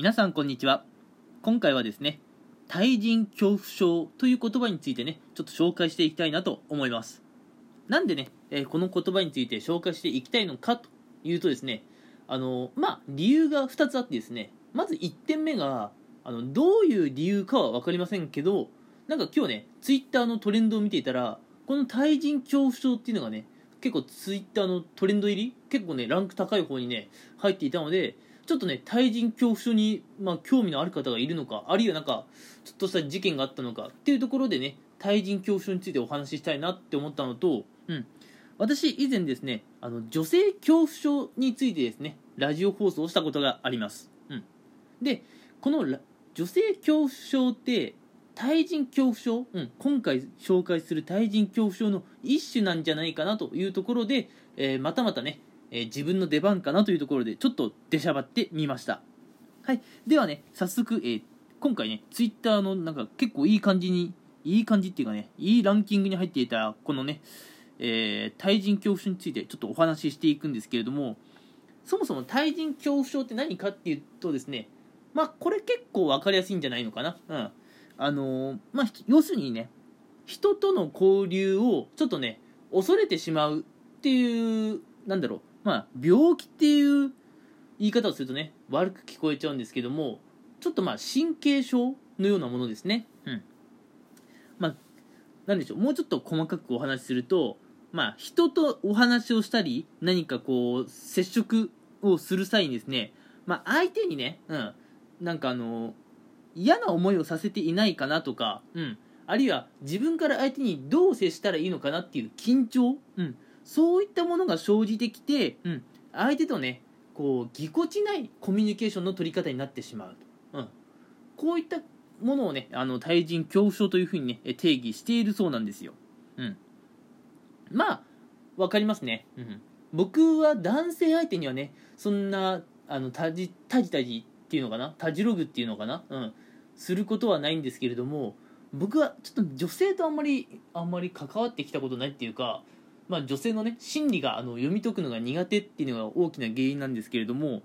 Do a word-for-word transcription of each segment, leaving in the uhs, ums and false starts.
皆さんこんにちは。今回はですね、対人恐怖症という言葉についてね、ちょっと紹介していきたいなと思います。なんでね、えー、この言葉について紹介していきたいのかというとですね、あのまあ理由がふたつあってですね、まずいってんめがあのどういう理由かは分かりませんけど、なんか今日ね、ツイッターのトレンドを見ていたら、この対人恐怖症っていうのがね、結構ツイッターのトレンド入り、結構ねランク高い方にね入っていたので、ちょっとね対人恐怖症に、まあ、興味のある方がいるのか、あるいはなんかちょっとした事件があったのかっていうところでね、対人恐怖症についてお話ししたいなって思ったのと、うん、私以前ですねあの女性恐怖症についてですねラジオ放送をしたことがあります、うん、でこの女性恐怖症って対人恐怖症、うん、今回紹介する対人恐怖症の一種なんじゃないかなというところで、えー、またまたね、えー、自分の出番かなというところでちょっと出しゃばってみました。はい、ではね早速、えー、今回ねツイッターのなんか結構いい感じにいい感じっていうかねいいランキングに入っていたこのね、えー、対人恐怖症についてちょっとお話ししていくんですけれども、そもそも対人恐怖症って何かっていうとですね、まあこれ結構分かりやすいんじゃないのかな。うん。あのー、まあ、要するにね、人との交流をちょっとね、恐れてしまうっていう、なんだろう、まあ、病気っていう言い方をするとね、悪く聞こえちゃうんですけども、ちょっとまあ、神経症のようなものですね。うん。まあ、なんでしょう、もうちょっと細かくお話しすると、まあ、人とお話をしたり、何かこう、接触をする際にですね、まあ、相手にね、うん、なんかあのー、嫌な思いをさせていないかなとか、うん、あるいは自分から相手にどう接したらいいのかなっていう緊張、うん、そういったものが生じてきて、うん、相手とねこうぎこちないコミュニケーションの取り方になってしまうと、うん、こういったものをねあの対人恐怖症というふうにね定義しているそうなんですよ、うん、まあわかりますね、うん、僕は男性相手にはねそんなあのたじたじたじっていうのかなたじろぐっていうのかな、うん、することはないんですけれども、僕はちょっと女性とあんまりあんまり関わってきたことないっていうか、まあ、女性のね心理があの読み解くのが苦手っていうのが大きな原因なんですけれども、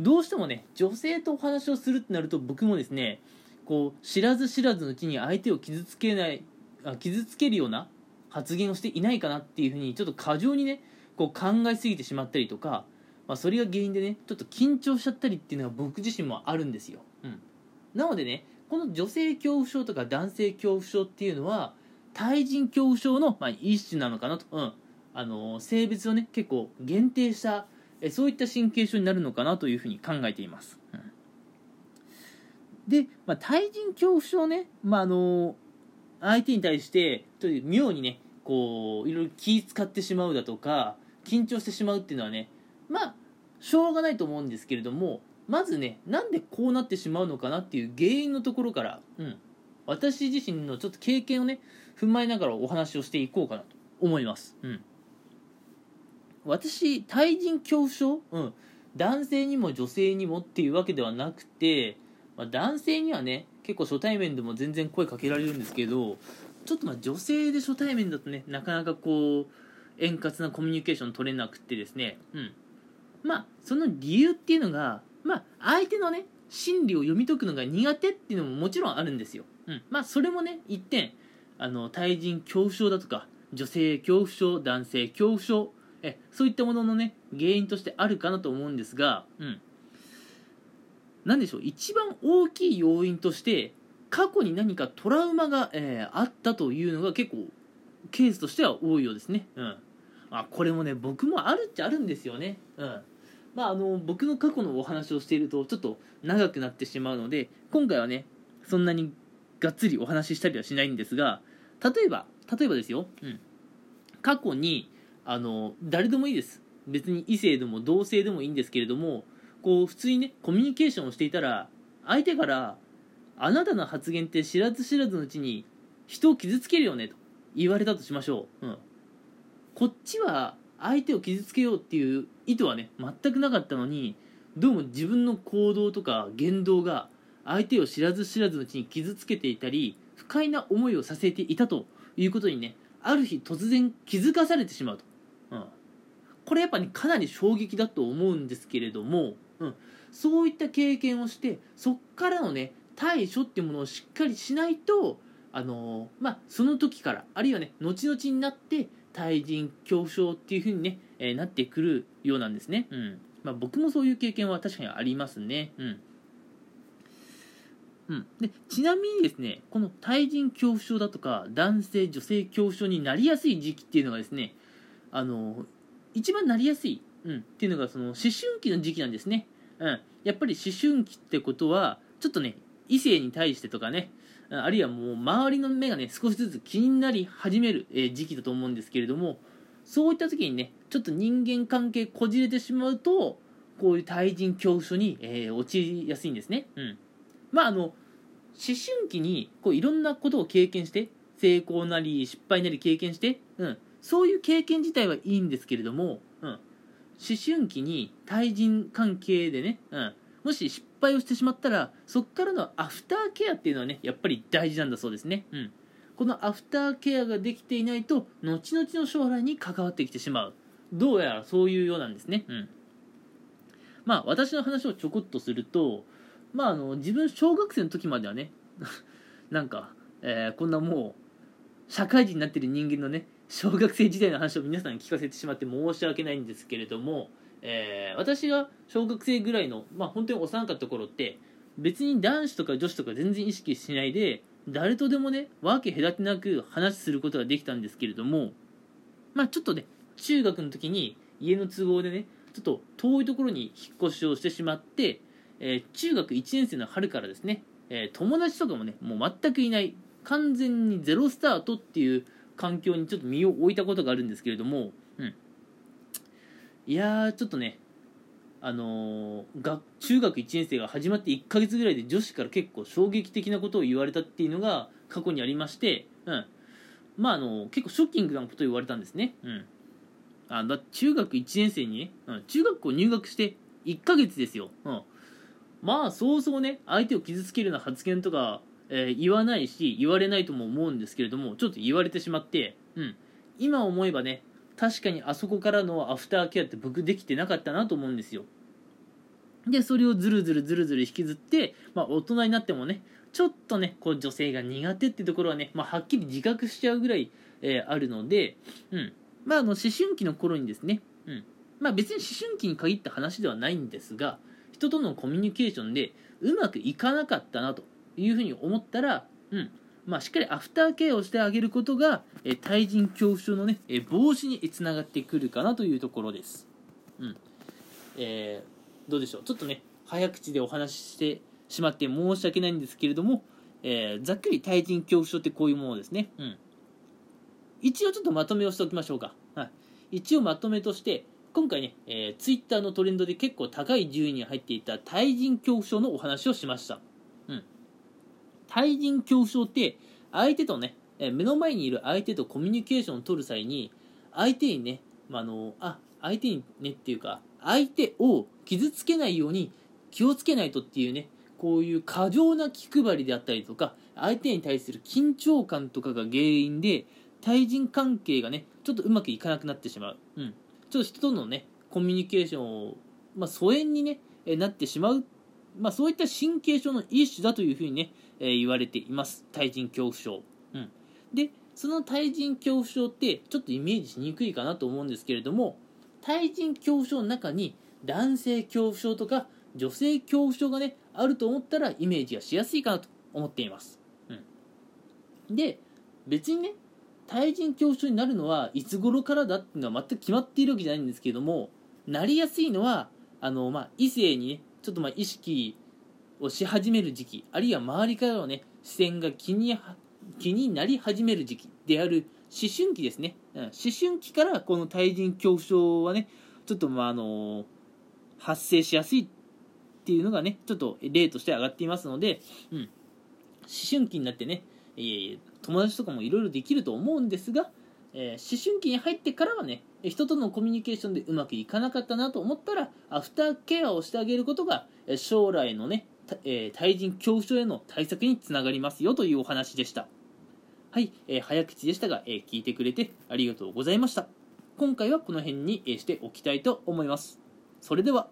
どうしてもね女性とお話をするってなると、僕もですねこう知らず知らずのうちに相手を傷つけないあ傷つけるような発言をしていないかなっていうふうにちょっと過剰にねこう考えすぎてしまったりとか、まあ、それが原因でねちょっと緊張しちゃったりっていうのは僕自身もあるんですよ、うん、なのでねこの女性恐怖症とか男性恐怖症っていうのは対人恐怖症のまあ一種なのかなと、うん、あのー、性別をね結構限定したえそういった神経症になるのかなというふうに考えています、うん、で、まあ、対人恐怖症ね、まああのー、相手に対してという妙にねこういろいろ気使ってしまうだとか緊張してしまうっていうのはねまあしょうがないと思うんですけれども、まずねなんでこうなってしまうのかなっていう原因のところから、うん、私自身のちょっと経験をね踏まえながらお話をしていこうかなと思います、うん、私対人恐怖症、うん、男性にも女性にもっていうわけではなくて、まあ、男性にはね結構初対面でも全然声かけられるんですけど、ちょっとまあ女性で初対面だとねなかなかこう円滑なコミュニケーション取れなくてですね、うんまあ、その理由っていうのが、まあ、相手のね心理を読み解くのが苦手っていうのももちろんあるんですよ、うんまあ、それもね一点あの対人恐怖症だとか女性恐怖症男性恐怖症えそういったもののね原因としてあるかなと思うんですが、うん、なんでしょう一番大きい要因として過去に何かトラウマが、えー、あったというのが結構ケースとしては多いようですね、うんまあ、これもね僕もあるっちゃあるんですよね、うんまあ、あの僕の過去のお話をしているとちょっと長くなってしまうので、今回はねそんなにがっつりお話ししたりはしないんですが、例えば例えばですよ、うん、過去にあの誰でもいいです、別に異性でも同性でもいいんですけれども、こう普通にねコミュニケーションをしていたら相手からあなたの発言って知らず知らずのうちに人を傷つけるよねと言われたとしましょう、うん、こっちは相手を傷つけようっていう意図はね全くなかったのに、どうも自分の行動とか言動が相手を知らず知らずのうちに傷つけていたり不快な思いをさせていたということにねある日突然気づかされてしまうと、うん、これやっぱねかなり衝撃だと思うんですけれども、うん、そういった経験をしてそっからのね対処っていうものをしっかりしないと、あのー、まあその時からあるいはね後々になって対人恐怖症っていう風にね、えー、なってくるようなんですね。うん、まあ僕もそういう経験は確かにありますね。うん。うん、でちなみにですね、この対人恐怖症だとか男性女性恐怖症になりやすい時期っていうのがですね、あの一番なりやすい、うん、っていうのがその思春期の時期なんですね。うん、やっぱり思春期ってことはちょっとね異性に対してとかね、あるいはもう周りの目がね少しずつ気になり始める時期だと思うんですけれども、そういった時にねちょっと人間関係こじれてしまうとこういう対人恐怖症に、えー、陥りやすいんですね。うん。まああの思春期にこういろんなことを経験して成功なり失敗なり経験して、うん、そういう経験自体はいいんですけれども、うん、思春期に対人関係でね、うん、もし失敗をしてしまったらそこからのアフターケアっていうのはねやっぱり大事なんだそうですね。うん、このアフターケアができていないと後々の将来に関わってきてしまう、どうやらそういうようなんですね。うん、まあ私の話をちょこっとすると、まあ、あの自分小学生の時まではねなんか、えー、こんなもう社会人になってる人間のね小学生時代の話を皆さんに聞かせてしまって申し訳ないんですけれども、えー、私が小学生ぐらいの、まあ、本当に幼かった頃って別に男子とか女子とか全然意識しないで誰とでもね分け隔てなく話することができたんですけれども、まあちょっとね中学の時に家の都合でねちょっと遠いところに引っ越しをしてしまって。えー、中学いちねん生の春からですね、えー、友達とかもねもう全くいない完全にゼロスタートっていう環境にちょっと身を置いたことがあるんですけれども、うん、いやーちょっとねあのー、が中学いちねん生が始まっていっかげつぐらいで女子から結構衝撃的なことを言われたっていうのが過去にありまして、うん、まああのー、結構ショッキングなことを言われたんですね。うん、あだ中学いちねん生にね、うん、中学校入学していっかげつですよ。うんまあそうそうね相手を傷つけるような発言とか、えー、言わないし言われないとも思うんですけれどもちょっと言われてしまって、うん、今思えばね確かにあそこからのアフターケアって僕できてなかったなと思うんですよ。でそれをずるずるずるずる引きずって、まあ、大人になってもねちょっとねこう女性が苦手ってところはね、まあ、はっきり自覚しちゃうぐらい、えー、あるので、うん、まああの思春期の頃にですね、うん、まあ別に思春期に限った話ではないんですが人とのコミュニケーションでうまくいかなかったなというふうに思ったら、うんまあ、しっかりアフターケアをしてあげることがえ対人恐怖症の、ね、え防止につながってくるかなというところです。うんえー、どうでしょうちょっとね早口でお話ししてしまって申し訳ないんですけれども、えー、ざっくり対人恐怖症ってこういうものですね。うん、一応ちょっとまとめをしておきましょうか。はい、一応まとめとして今回ね、えー、ツイッターのトレンドで結構高い順位に入っていた対人恐怖症のお話をしました。うん、対人恐怖症って相手とね、えー、目の前にいる相手とコミュニケーションを取る際に相手にね、まあのー、あ相手にねっていうか相手を傷つけないように気をつけないとっていうねこういう過剰な気配りであったりとか相手に対する緊張感とかが原因で対人関係がねちょっとうまくいかなくなってしまう。うんちょっと人とのねコミュニケーションを、まあ、疎遠に、ね、えなってしまう、まあ、そういった神経症の一種だというふうにね、えー、言われています対人恐怖症。うん、でその対人恐怖症ってちょっとイメージしにくいかなと思うんですけれども対人恐怖症の中に男性恐怖症とか女性恐怖症がねあると思ったらイメージがしやすいかなと思っています。うん、で別にね対人恐怖症になるのはいつ頃からだっていうのは全く決まっているわけじゃないんですけれどもなりやすいのはあの、まあ、異性に、ね、ちょっとまあ意識をし始める時期あるいは周りからの、ね、視線が気に、気になり始める時期である思春期ですね。うん、思春期からこの対人恐怖症はねちょっとまああの発生しやすいっていうのがねちょっと例として上がっていますので、うん、思春期になってね友達とかもいろいろできると思うんですが、えー、思春期に入ってからはね人とのコミュニケーションでうまくいかなかったなと思ったらアフターケアをしてあげることが将来のね、えー、対人恐怖症への対策につながりますよというお話でした。はい、えー、早口でしたが、えー、聞いてくれてありがとうございました。今回はこの辺にしておきたいと思います。それでは。